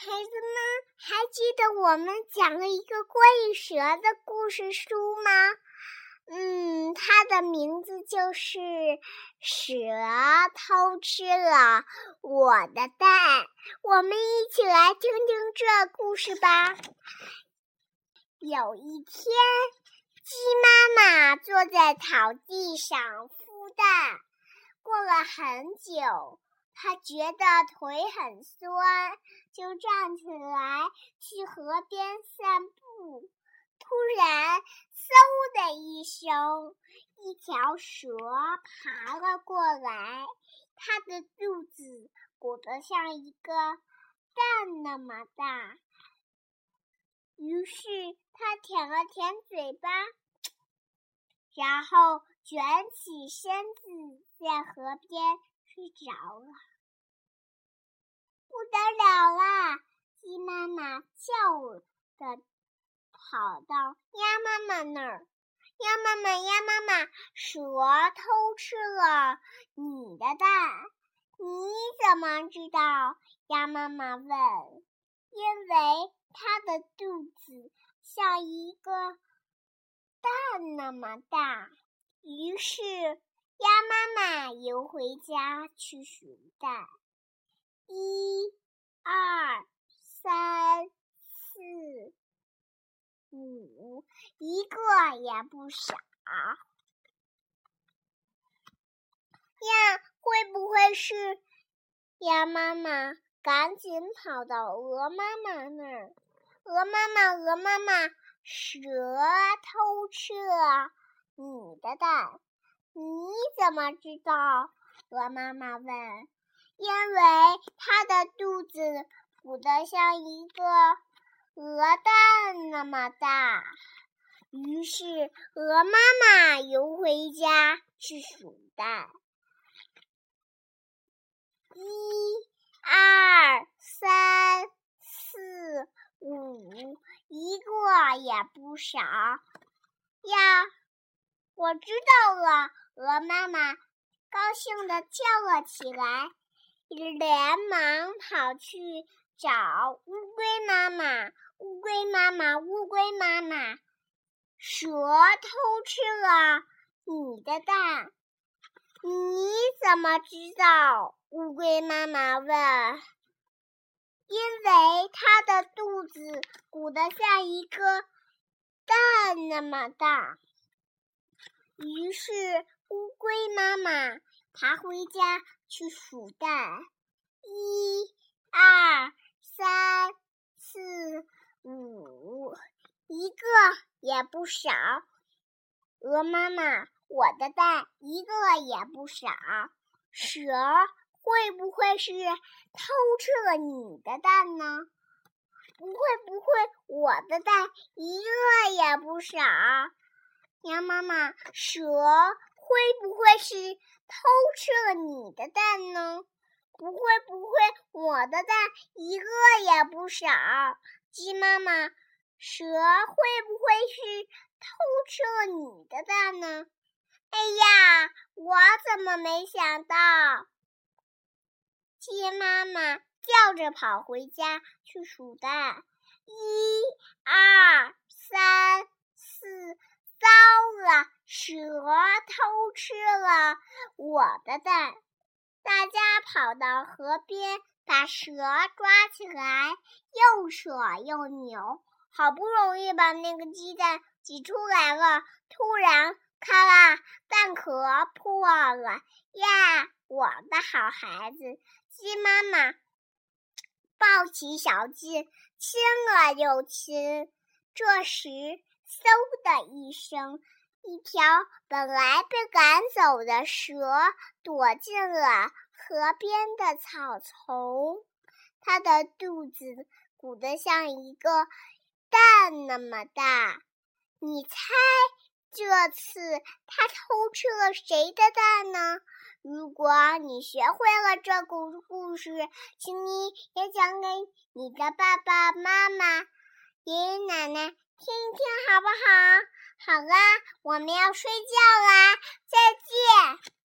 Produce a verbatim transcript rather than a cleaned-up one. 孩子们还记得我们讲了一个关于蛇的故事书吗？嗯，它的名字就是蛇偷吃了我的蛋。我们一起来听听这故事吧。有一天，鸡妈妈坐在草地上孵蛋，过了很久，他觉得腿很酸，就站起来去河边散步。突然，嗖的一声，一条蛇爬了过来，它的肚子鼓得像一个蛋那么大。于是，他舔了舔嘴巴，然后卷起身子在河边睡着了。不得了啦！鸡妈妈叫的跑到鸭妈妈那儿，鸭妈妈，鸭妈妈，蛇偷吃了你的蛋。你怎么知道？鸭妈妈问。因为它的肚子像一个蛋那么大。于是鸭妈妈游回家去数蛋，一、二、三、四、五，一个也不少。呀，会不会是？鸭妈妈赶紧跑到鹅妈妈那儿，鹅妈妈，鹅妈妈，蛇偷吃了你的蛋。你怎么知道？鹅妈妈问。因为它的肚子鼓得像一个鹅蛋那么大。于是鹅妈妈游回家去数蛋，一、二、三、四、五，一个也不少。呀，我知道了！鹅妈妈高兴地叫了起来，连忙跑去找乌龟妈妈。乌龟妈妈，乌龟妈妈，蛇偷吃了你的蛋。你怎么知道？乌龟妈妈问。因为它的肚子鼓得像一个蛋那么大。于是乌龟妈妈爬回家去数蛋，一、二、三、四、五，一个也不少。鹅妈妈，我的蛋一个也不少。蛇会不会是偷吃了你的蛋呢？不会不会，我的蛋一个也不少。鸭妈妈，蛇会不会是偷吃了你的蛋呢？不会不会，我的蛋一个也不少。鸡妈妈，蛇会不会是偷吃了你的蛋呢？哎呀，我怎么没想到？鸡妈妈叫着跑回家去数蛋，一、二、三、四。糟了，蛇偷吃了我的蛋。大家跑到河边，把蛇抓起来，又扯又扭，好不容易把那个鸡蛋挤出来了。突然，咔啦，蛋壳破了。呀，我的好孩子！鸡妈妈抱起小鸡，亲了又亲。这时，嗖的一声，一条本来被赶走的蛇躲进了河边的草丛，它的肚子鼓得像一个蛋那么大。你猜这次它偷吃了谁的蛋呢？如果你学会了这个故事，请你也讲给你的爸爸妈妈、爷爷奶奶听一听好不好？好啦，我们要睡觉啦，再见。